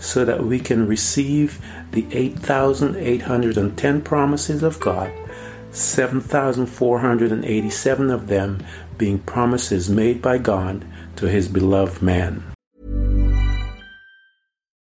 so that we can receive the 8,810 promises of God, 7,487 of them being promises made by God to His beloved man.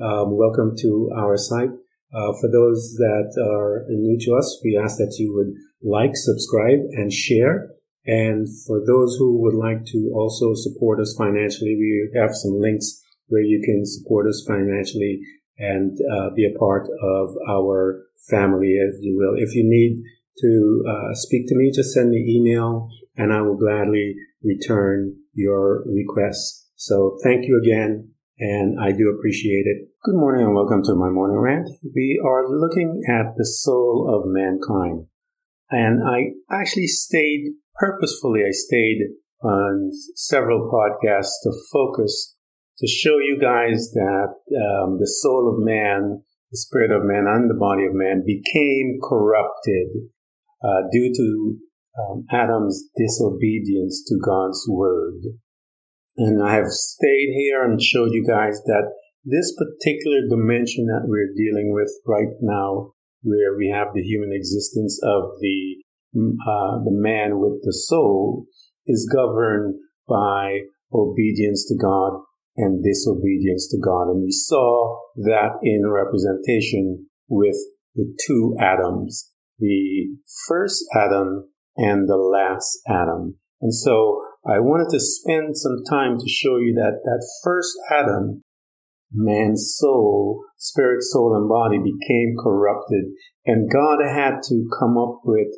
Welcome to our site. For those that are new to us, we ask that you would like, subscribe, and share. And for those who would like to also support us financially, we have some links where you can support us financially and be a part of our family, if you will. If you need to speak to me, just send me an email, and I will gladly return your request. So thank you again. And I do appreciate it. Good morning and welcome to my morning rant. We are looking at the soul of mankind. And I actually stayed on several podcasts to show you guys that the soul of man, the spirit of man, and the body of man became corrupted due to Adam's disobedience to God's word. And I have stayed here and showed you guys that this particular dimension that we're dealing with right now, where we have the human existence of the man with the soul, is governed by obedience to God and disobedience to God. And we saw that in representation with the two Adams, the first Adam and the last Adam. And so I wanted to spend some time to show you that first Adam, man's soul, spirit, soul, and body became corrupted. And God had to come up with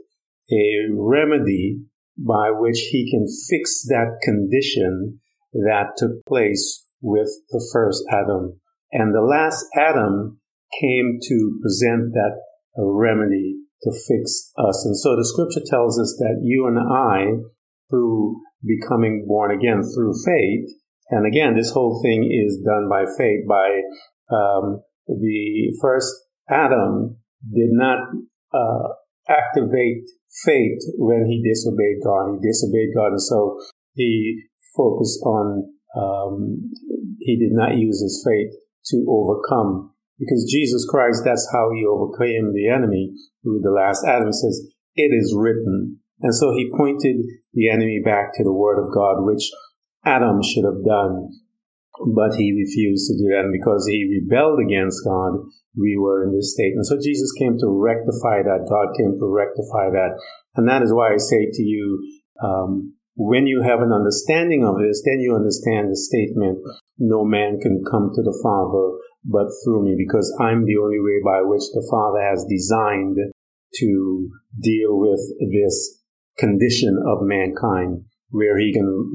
a remedy by which He can fix that condition that took place with the first Adam. And the last Adam came to present that remedy to fix us. And so the scripture tells us that you and I, through becoming born again through faith. And again, this whole thing is done by faith. By the first Adam did not activate faith when he disobeyed God. He disobeyed God, and so he focused on, he did not use his faith to overcome. Because Jesus Christ, that's how He overcame the enemy through the last Adam. He says, it is written. And so He pointed the enemy back to the Word of God, which Adam should have done, but he refused to do that. And because he rebelled against God, we were in this state. And so Jesus came to rectify that. God came to rectify that. And that is why I say to you, when you have an understanding of this, then you understand the statement, no man can come to the Father but through me, because I'm the only way by which the Father has designed to deal with this condition of mankind, where He can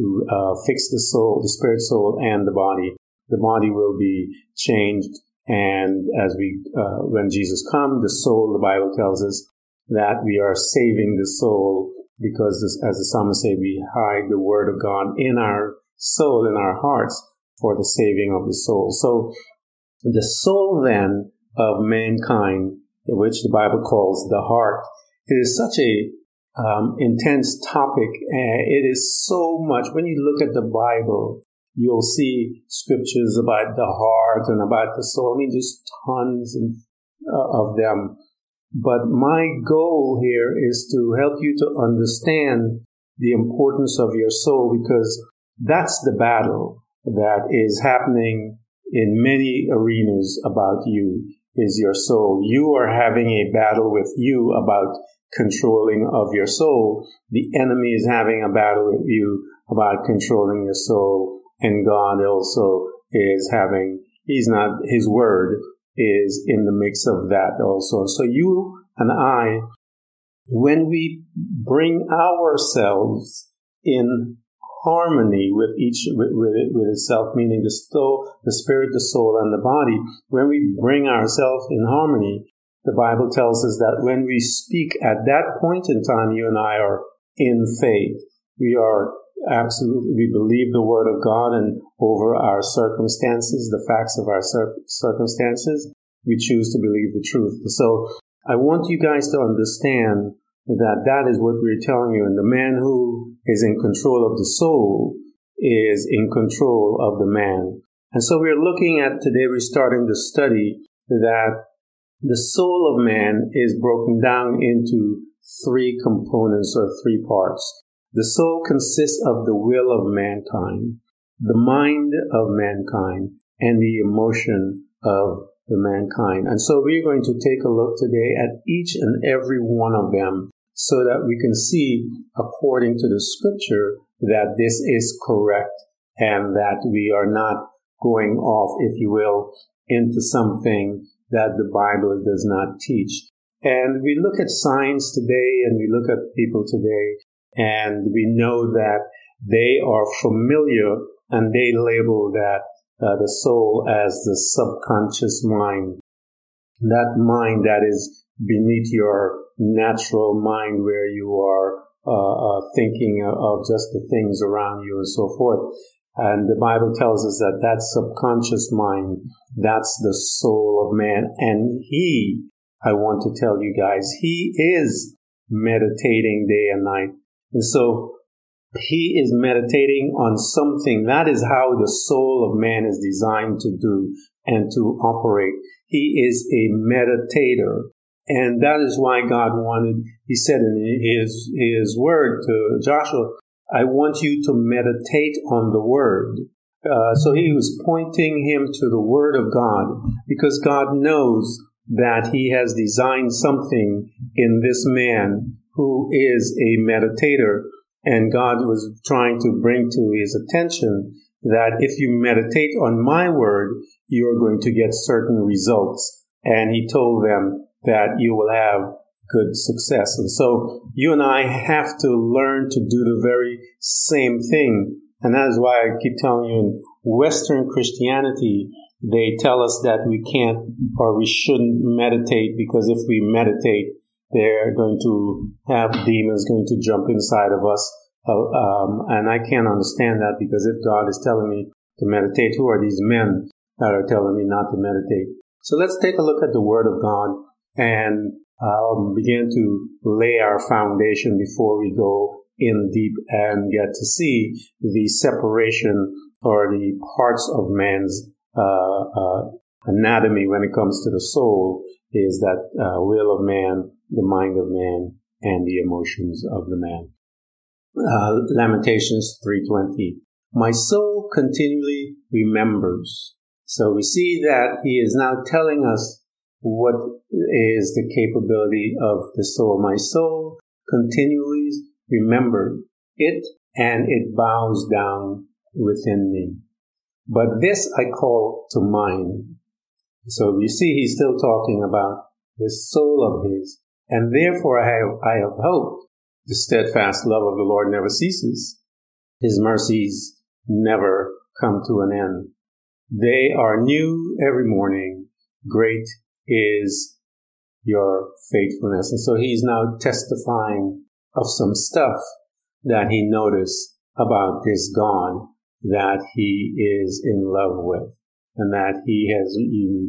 fix the soul, the spirit, soul, and the body. The body will be changed, and as we, when Jesus comes, the soul, the Bible tells us that we are saving the soul, because this, as the psalmist say, we hide the word of God in our soul, in our hearts, for the saving of the soul. So the soul then of mankind, which the Bible calls the heart, It is such a intense topic, and it is so much. When you look at the Bible, you'll see scriptures about the heart and about the soul. I mean, just tons of them. But my goal here is to help you to understand the importance of your soul, because that's the battle that is happening in many arenas about you, is your soul. You are having a battle with you about controlling of your soul. The enemy is having a battle with you about controlling your soul. And God also is having, his word is in the mix of that also. So you and I, when we bring ourselves in harmony with itself, meaning the soul, the spirit, the soul, and the body, when we bring ourselves in harmony, the Bible tells us that when we speak at that point in time, you and I are in faith. We are absolutely, we believe the word of God, and over our circumstances, the facts of our circumstances, we choose to believe the truth. So I want you guys to understand that is what we're telling you. And the man who is in control of the soul is in control of the man. And so we're looking at today, we're starting the study that the soul of man is broken down into three components or three parts. The soul consists of the will of mankind, the mind of mankind, and the emotion of the mankind. And so we're going to take a look today at each and every one of them, so that we can see, according to the scripture, that this is correct and that we are not going off, if you will, into something that the Bible does not teach. And we look at science today, and we look at people today, and we know that they are familiar, and they label that the soul as the subconscious mind. That mind that is beneath your natural mind, where you are thinking of just the things around you and so forth. And the Bible tells us that subconscious mind, that's the soul of man. And he, I want to tell you guys, he is meditating day and night. And so he is meditating on something. That is how the soul of man is designed to do and to operate. He is a meditator. And that is why God wanted, he said in his word to Joshua, I want you to meditate on the word. So he was pointing him to the word of God, because God knows that he has designed something in this man who is a meditator. And God was trying to bring to his attention that if you meditate on my word, you are going to get certain results. And he told them that you will have good success. And so you and I have to learn to do the very same thing. And that is why I keep telling you, in Western Christianity, they tell us that we can't or we shouldn't meditate, because if we meditate, they're going to have demons going to jump inside of us. And I can't understand that, because if God is telling me to meditate, who are these men that are telling me not to meditate? So let's take a look at the Word of God and begin to lay our foundation before we go in deep and get to see the separation or the parts of man's anatomy when it comes to the soul, is that will of man, the mind of man, and the emotions of the man. Lamentations 3:20. My soul continually remembers. So we see that he is now telling us what is the capability of the soul. My soul continually remembers it, and it bows down within me. But this I call to mind. So you see, he's still talking about this soul of his. And therefore I have hope. The steadfast love of the Lord never ceases. His mercies never come to an end. They are new every morning. Great is your faithfulness. And so he's now testifying of some stuff that he noticed about this God that he is in love with, and that he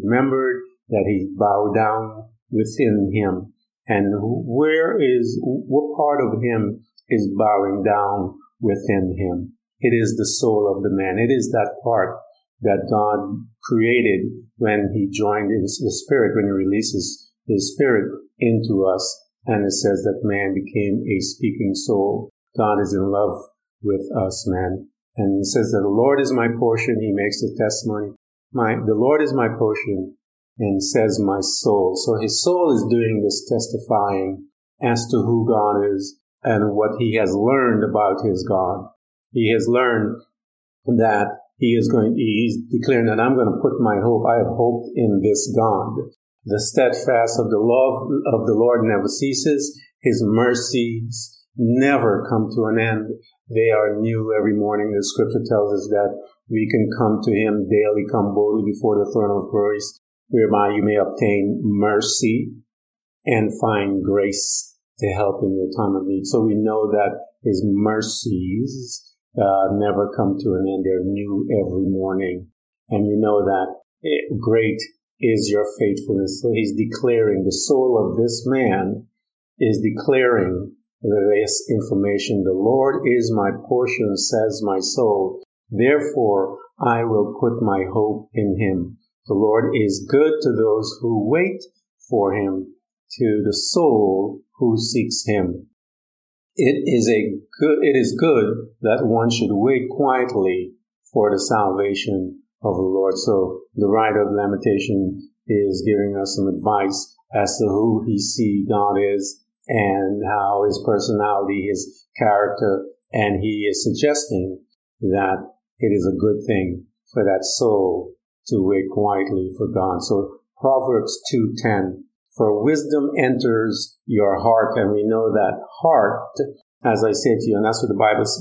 remembered, that he bowed down within him. and what part of him is bowing down within him. It is the soul of the man. It is that part that God created when he joined his spirit, when he releases his spirit into us. And it says that man became a speaking soul. God is in love with us, man. And it says that the Lord is my portion. He makes the testimony. The Lord is my portion, and says my soul. So his soul is doing this testifying as to who God is and what he has learned about his God. He has learned that he's declaring that I'm going to put my hope, I have hoped in this God. The steadfast of the love of the Lord never ceases. His mercies never come to an end. They are new every morning. The scripture tells us that we can come to him daily, come boldly before the throne of grace, whereby you may obtain mercy and find grace to help in your time of need. So we know that his mercies never come to an end. They're new every morning. And we know that great is your faithfulness. So he's declaring, the soul of this man is declaring this information. The Lord is my portion, says my soul. Therefore, I will put my hope in him. The Lord is good to those who wait for him, to the soul who seeks him. It is good that one should wait quietly for the salvation of the Lord. So the writer of Lamentations is giving us some advice as to who he sees God is and how his personality, his character, and he is suggesting that it is a good thing for that soul to wait quietly for God. So Proverbs 2:10, for wisdom enters your heart, and we know that heart, as I say to you, and that's what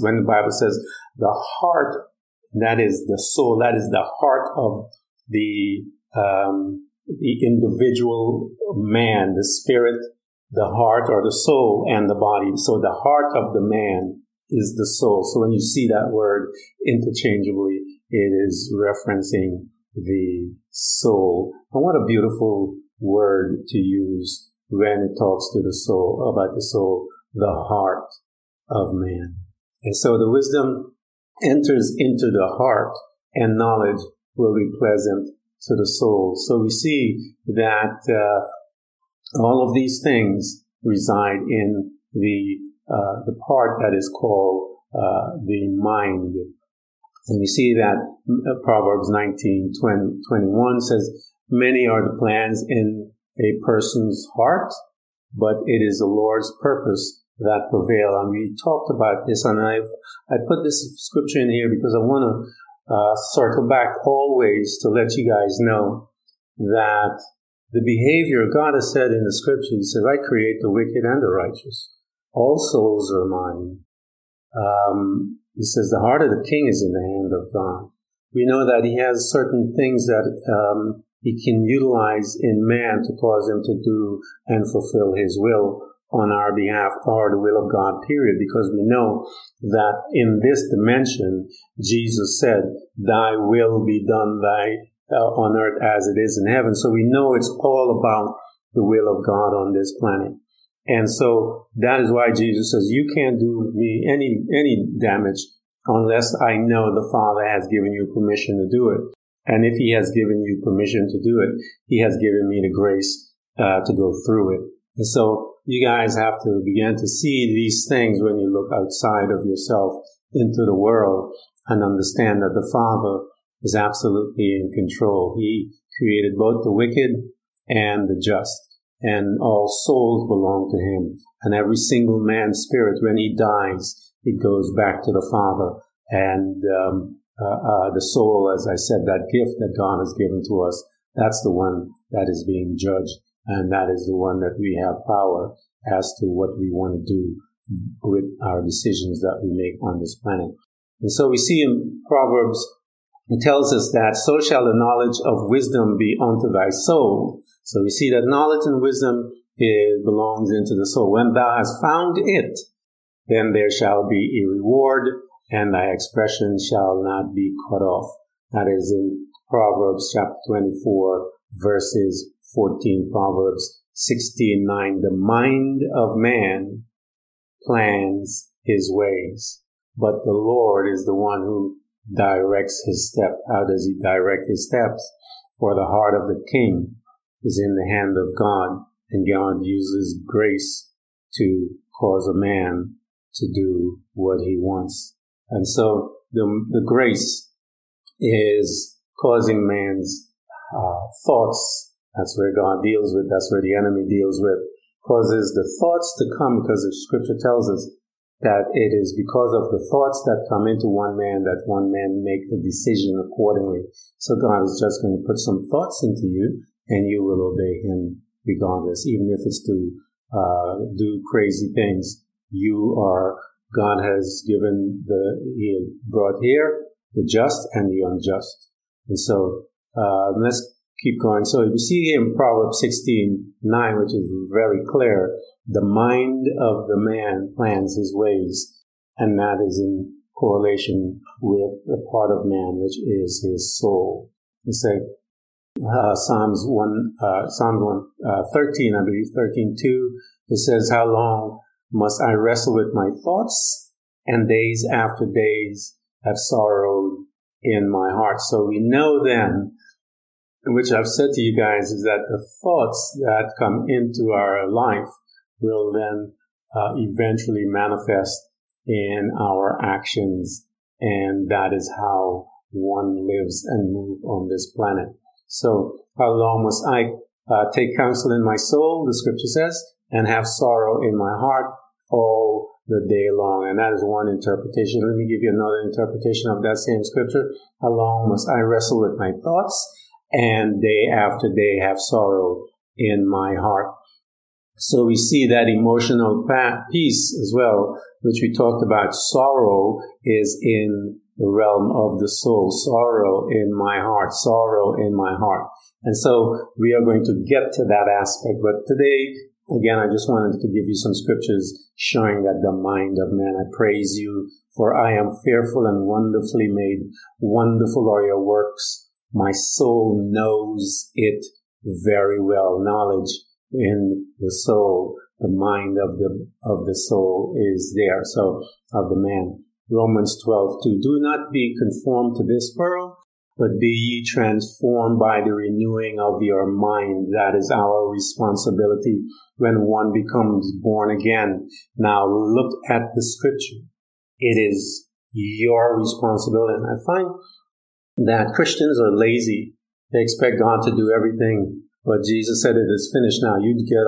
when the Bible says, the heart, that is the soul, that is the heart of the individual man, the spirit, the heart, or the soul, and the body. So the heart of the man is the soul. So when you see that word interchangeably, it is referencing the soul. And what a beautiful word to use when it talks to the soul, about the soul, the heart of man. And so the wisdom enters into the heart, and knowledge will be pleasant to the soul. So we see that all of these things reside in the part that is called the mind. And we see that Proverbs 19:21 says, many are the plans in a person's heart, but it is the Lord's purpose that prevail. And we talked about this, and I put this scripture in here because I want to circle back always to let you guys know that the behavior God has said in the scripture, he says, I create the wicked and the righteous. All souls are mine. He says the heart of the king is in the hand of God. We know that he has certain things that he can utilize in man to cause him to do and fulfill his will on our behalf, or the will of God, period, because we know that in this dimension, Jesus said, thy will be done, on earth as it is in heaven. So we know it's all about the will of God on this planet. And so that is why Jesus says, you can't do me any damage unless I know the Father has given you permission to do it. And if he has given you permission to do it, he has given me the grace to go through it. And so you guys have to begin to see these things when you look outside of yourself into the world and understand that the Father is absolutely in control. He created both the wicked and the just. And all souls belong to him. And every single man's spirit, when he dies, it goes back to the Father. And the soul, as I said, that gift that God has given to us, that's the one that is being judged. And that is the one that we have power as to what we want to do with our decisions that we make on this planet. And so we see in Proverbs, it tells us that so shall the knowledge of wisdom be unto thy soul. So we see that knowledge and wisdom, it belongs into the soul. When thou hast found it, then there shall be a reward, and thy expression shall not be cut off. That is in Proverbs chapter 24, verses 14. Proverbs 16:9, the mind of man plans his ways, but the Lord is the one who directs his step. How does he direct his steps? For the heart of the king is in the hand of God, and God uses grace to cause a man to do what he wants. And so the grace is causing man's thoughts. That's where God deals with. That's where the enemy deals with. Causes the thoughts to come, because the scripture tells us that it is because of the thoughts that come into one man that one man make the decision accordingly. So God is just going to put some thoughts into you, and you will obey him regardless. Even if it's to do crazy things, God has given he brought here the just and the unjust. And so let's keep going. So if you see here in Proverbs 16:9, which is very clear, the mind of the man plans his ways, and that is in correlation with the part of man, which is his soul. You say Psalms 13, I believe 13:2, it says, "How long must I wrestle with my thoughts, and days after days have sorrowed in my heart?" So we know then, which I've said to you guys, is that the thoughts that come into our life will then eventually manifest in our actions. And that is how one lives and moves on this planet. So how long must I take counsel in my soul, the scripture says, and have sorrow in my heart all the day long? And that is one interpretation. Let me give you another interpretation of that same scripture. How long must I wrestle with my thoughts, and day after day have sorrow in my heart? So we see that emotional peace as well, which we talked about. Sorrow is in the realm of the soul. Sorrow in my heart. Sorrow in my heart. And so we are going to get to that aspect. But today, again, I just wanted to give you some scriptures showing that the mind of man. I praise you, for I am fearful and wonderfully made. Wonderful are your works. My soul knows it very well. Knowledge in the soul, the mind of the soul is there. So of the man. Romans 12:2. Do not be conformed to this world, but be ye transformed by the renewing of your mind. That is our responsibility when one becomes born again. Now look at the scripture. It is your responsibility. And I find that Christians are lazy. They expect God to do everything, but Jesus said, "It is finished now. You get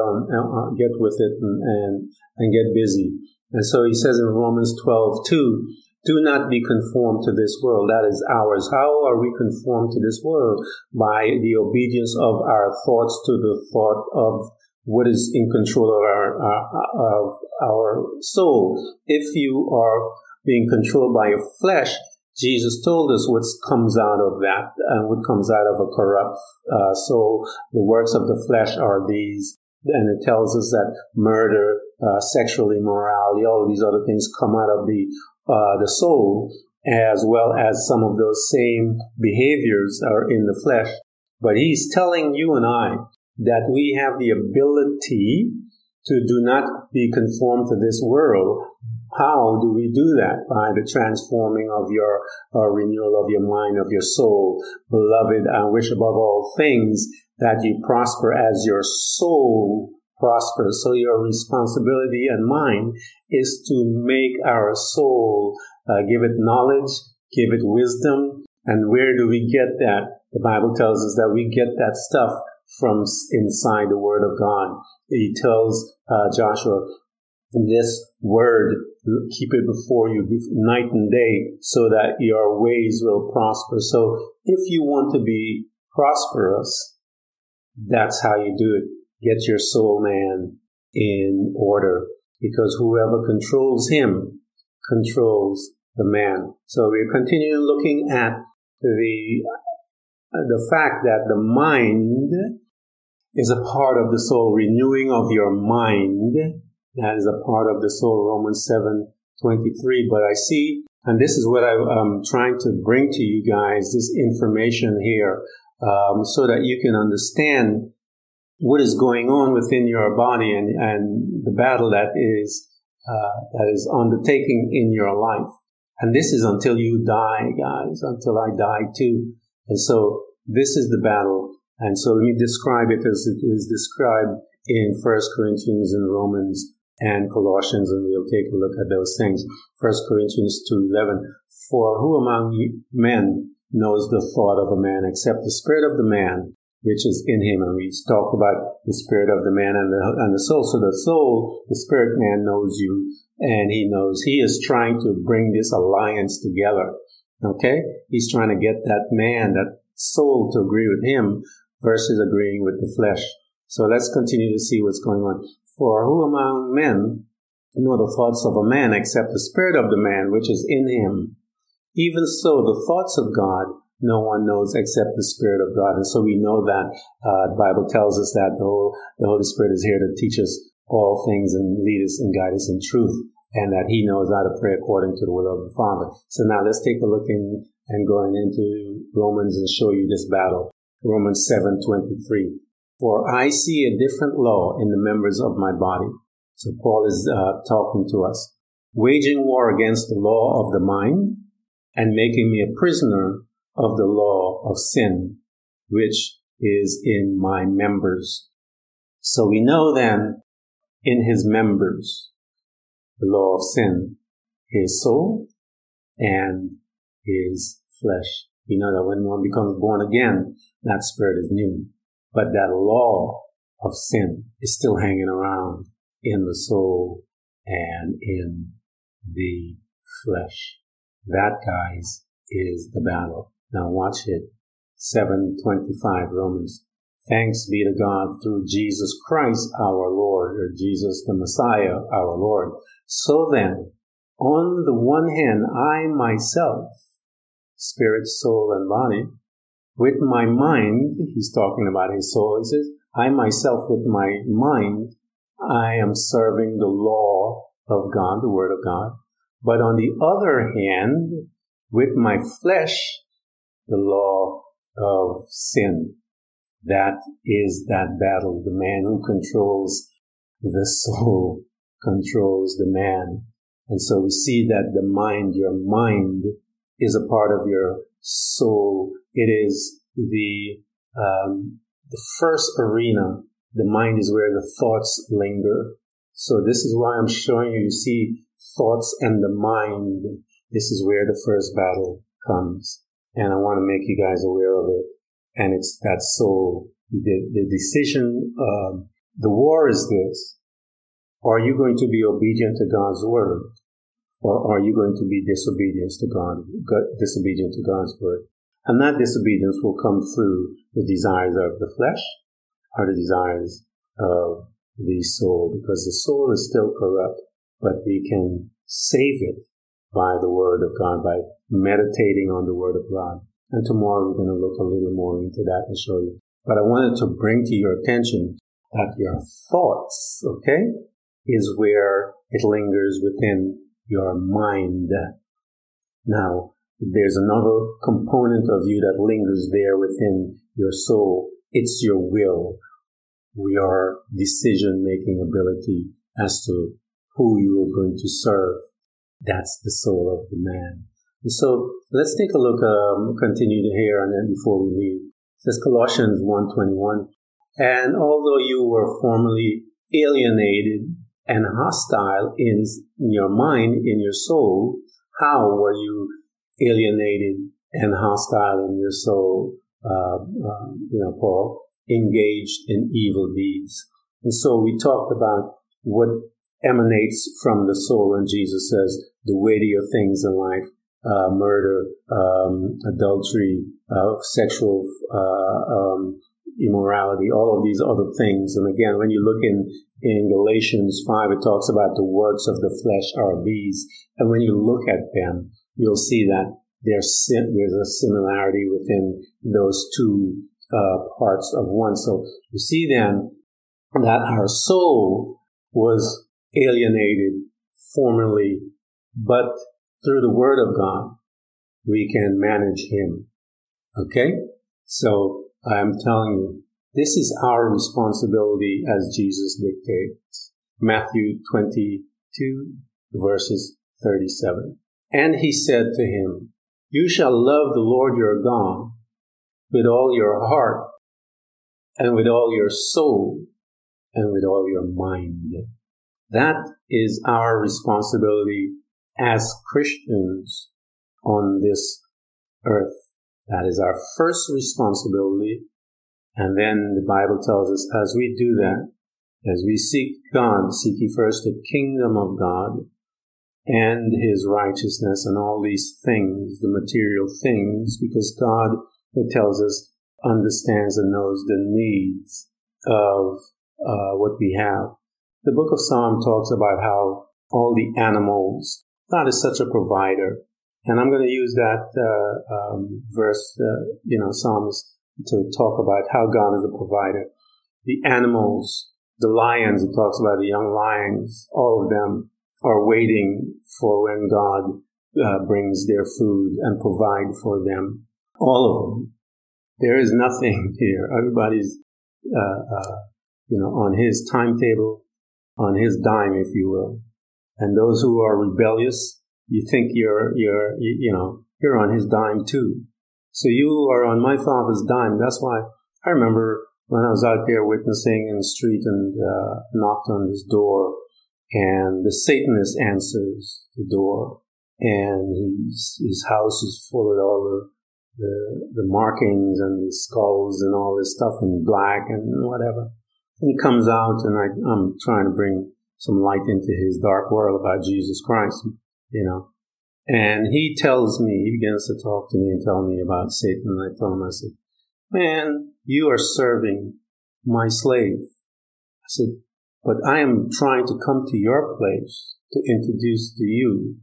with it and get busy." And so he says in Romans 12:2, "Do not be conformed to this world." That is ours. How are we conformed to this world? By the obedience of our thoughts to the thought of what is in control of our soul. If you are being controlled by your flesh, Jesus told us what comes out of that, and what comes out of a corrupt soul. The works of the flesh are these. And it tells us that murder, sexual immorality, all of these other things come out of the soul, as well as some of those same behaviors are in the flesh. But he's telling you and I that we have the ability to do not be conformed to this world. How do we do that? By the transforming of your renewal of your mind, of your soul. Beloved, I wish above all things that you prosper as your soul prospers. So your responsibility and mine is to make our soul, give it knowledge, give it wisdom. And where do we get that? The Bible tells us that we get that stuff from inside the Word of God. He tells Joshua, "This word, keep it before you night and day, so that your ways will prosper." So if you want to be prosperous, that's how you do it. Get your soul man in order, because whoever controls him controls the man. So we continue looking at the fact that the mind is a part of the soul. Renewing of your mind, that is a part of the soul, Romans 7:23. But I see, and this is what I'm trying to bring to you guys, this information here, so that you can understand what is going on within your body and the battle that is undertaking in your life. And this is until you die, guys, until I die too. And so this is the battle. And so let me describe it as it is described in 1 Corinthians and Romans and Colossians, and we'll take a look at those things. 1 Corinthians 2:11, for who among you men knows the thought of a man except the spirit of the man which is in him? And we talked about the spirit of the man and the soul. So the soul, the spirit man knows you, and he knows he is trying to bring this alliance together. Okay? He's trying to get that man, that soul, to agree with him versus agreeing with the flesh. So let's continue to see what's going on. For who among men know the thoughts of a man except the spirit of the man which is in him? Even so, the thoughts of God no one knows except the Spirit of God. And so we know that the Bible tells us that the Holy Spirit is here to teach us all things and lead us and guide us in truth, and that He knows how to pray according to the will of the Father. So now let's take a look and going into Romans and show you this battle. Romans 7:23. For I see a different law in the members of my body. So Paul is talking to us. Waging war against the law of the mind and making me a prisoner of the law of sin, which is in my members. So we know then in his members, the law of sin, his soul and his flesh. We know that when one becomes born again, that spirit is new. But that law of sin is still hanging around in the soul and in the flesh. That, guys, is the battle. Now watch it. 7:25 Romans. Thanks be to God through Jesus Christ our Lord, or Jesus the Messiah our Lord. So then, on the one hand, I myself, spirit, soul, and body, with my mind, he's talking about his soul, he says, I myself with my mind, I am serving the law of God, the word of God. But on the other hand, with my flesh, the law of sin. That is that battle. The man who controls the soul controls the man. And so we see that the mind, your mind, is a part of your soul. It is the first arena. The mind is where the thoughts linger. So this is why I'm showing you, you see thoughts and the mind. This is where the first battle comes. And I want to make you guys aware of it. And it's that soul. The decision, the war is this. Are you going to be obedient to God's word? Or are you going to be disobedient to God's word? And that disobedience will come through the desires of the flesh or the desires of the soul. Because the soul is still corrupt, but we can save it by the word of God, by meditating on the word of God. And tomorrow we're going to look a little more into that and show you. But I wanted to bring to your attention that your thoughts, okay, is where it lingers within your mind. Now, there's another component of you that lingers there within your soul. It's your will, your decision-making ability as to who you are going to serve. That's the soul of the man. And so let's take a look, continue to hear, and then before we leave. It says Colossians 1:21, and although you were formerly alienated and hostile in your mind, in your soul, how were you alienated and hostile in your soul, Paul, engaged in evil deeds? And so we talked about what emanates from the soul, and Jesus says the weightier things in life, murder, adultery, sexual immorality, all of these other things. And again, when you look in Galatians 5, it talks about the works of the flesh are these. And when you look at them, you'll see that there's a similarity within those two parts of one. So you see then that our soul was alienated formerly, but through the word of God, we can manage him. Okay? So I'm telling you, This is our responsibility as Jesus dictates. Matthew 22, verses 37. And he said to him, You shall love the Lord your God with all your heart and with all your soul and with all your mind. That is our responsibility as Christians on this earth. That is our first responsibility. And then the Bible tells us as we do that, as we seek God, seek ye first the kingdom of God and his righteousness and all these things, the material things, because God, it tells us, understands and knows the needs of what we have. The book of Psalms talks about how all the animals, God is such a provider. And I'm going to use that verse, Psalms, to talk about how God is a provider. The animals, the lions, it talks about the young lions, all of them are waiting for when God brings their food and provide for them. All of them. There is nothing here. Everybody's, on his timetable, on his dime, if you will. And those who are rebellious, you think you're on his dime too. So you are on my father's dime. That's why I remember when I was out there witnessing in the street and knocked on his door, and the Satanist answers the door, and his house is full of all the markings and the skulls and all this stuff in black and whatever. And he comes out, and I'm trying to bring some light into his dark world about Jesus Christ, And he begins to talk to me and tell me about Satan. And I tell him, I said, man, you are serving my slave. I said, but I am trying to come to your place to introduce to you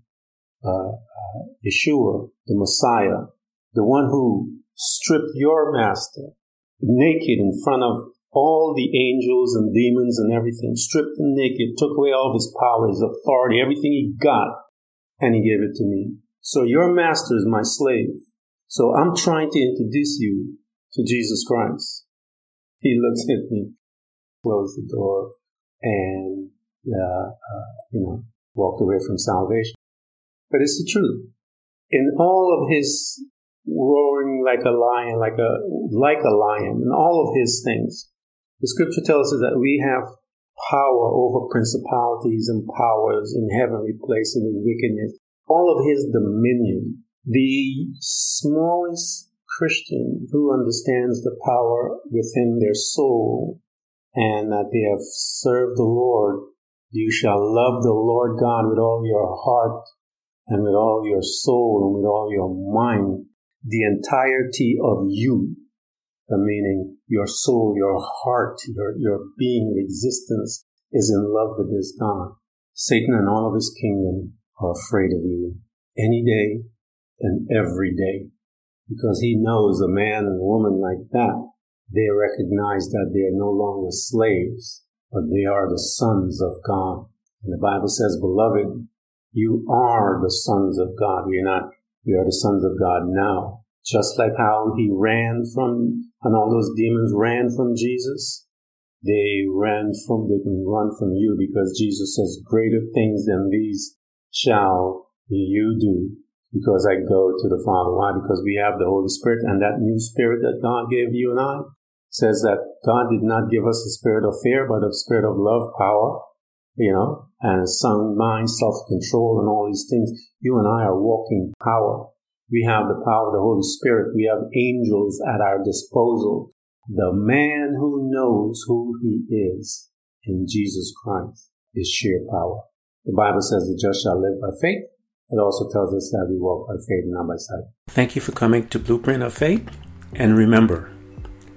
Yeshua, the Messiah, the one who stripped your master naked in front of all the angels and demons and everything, stripped him naked, took away all of his power, his authority, everything he got, and he gave it to me. So your master is my slave. So I'm trying to introduce you to Jesus Christ. He looks at me, closed the door, and walked away from salvation. But it's the truth. In all of his roaring like a lion, in all of his things, the scripture tells us that we have power over principalities and powers in heavenly places and wickedness. All of his dominion. The smallest Christian who understands the power within their soul and that they have served the Lord, you shall love the Lord God with all your heart and with all your soul and with all your mind. The entirety of you. Meaning your soul, your heart, your being, existence is in love with this God. Satan and all of his kingdom are afraid of you any day and every day because he knows a man and a woman like that, they recognize that they are no longer slaves, but they are the sons of God. And the Bible says, beloved, you are the sons of God. We are the sons of God now. Just like how he ran from, and all those demons ran from Jesus, they can run from you because Jesus says, greater things than these shall you do because I go to the Father. Why? Because we have the Holy Spirit, and that new spirit that God gave you and I says that God did not give us a spirit of fear, but a spirit of love, power, and sound mind, self-control, and all these things. You and I are walking power. We have the power of the Holy Spirit. We have angels at our disposal. The man who knows who he is in Jesus Christ is sheer power. The Bible says the just shall live by faith. It also tells us that we walk by faith and not by sight. Thank you for coming to Blueprint of Faith. And remember,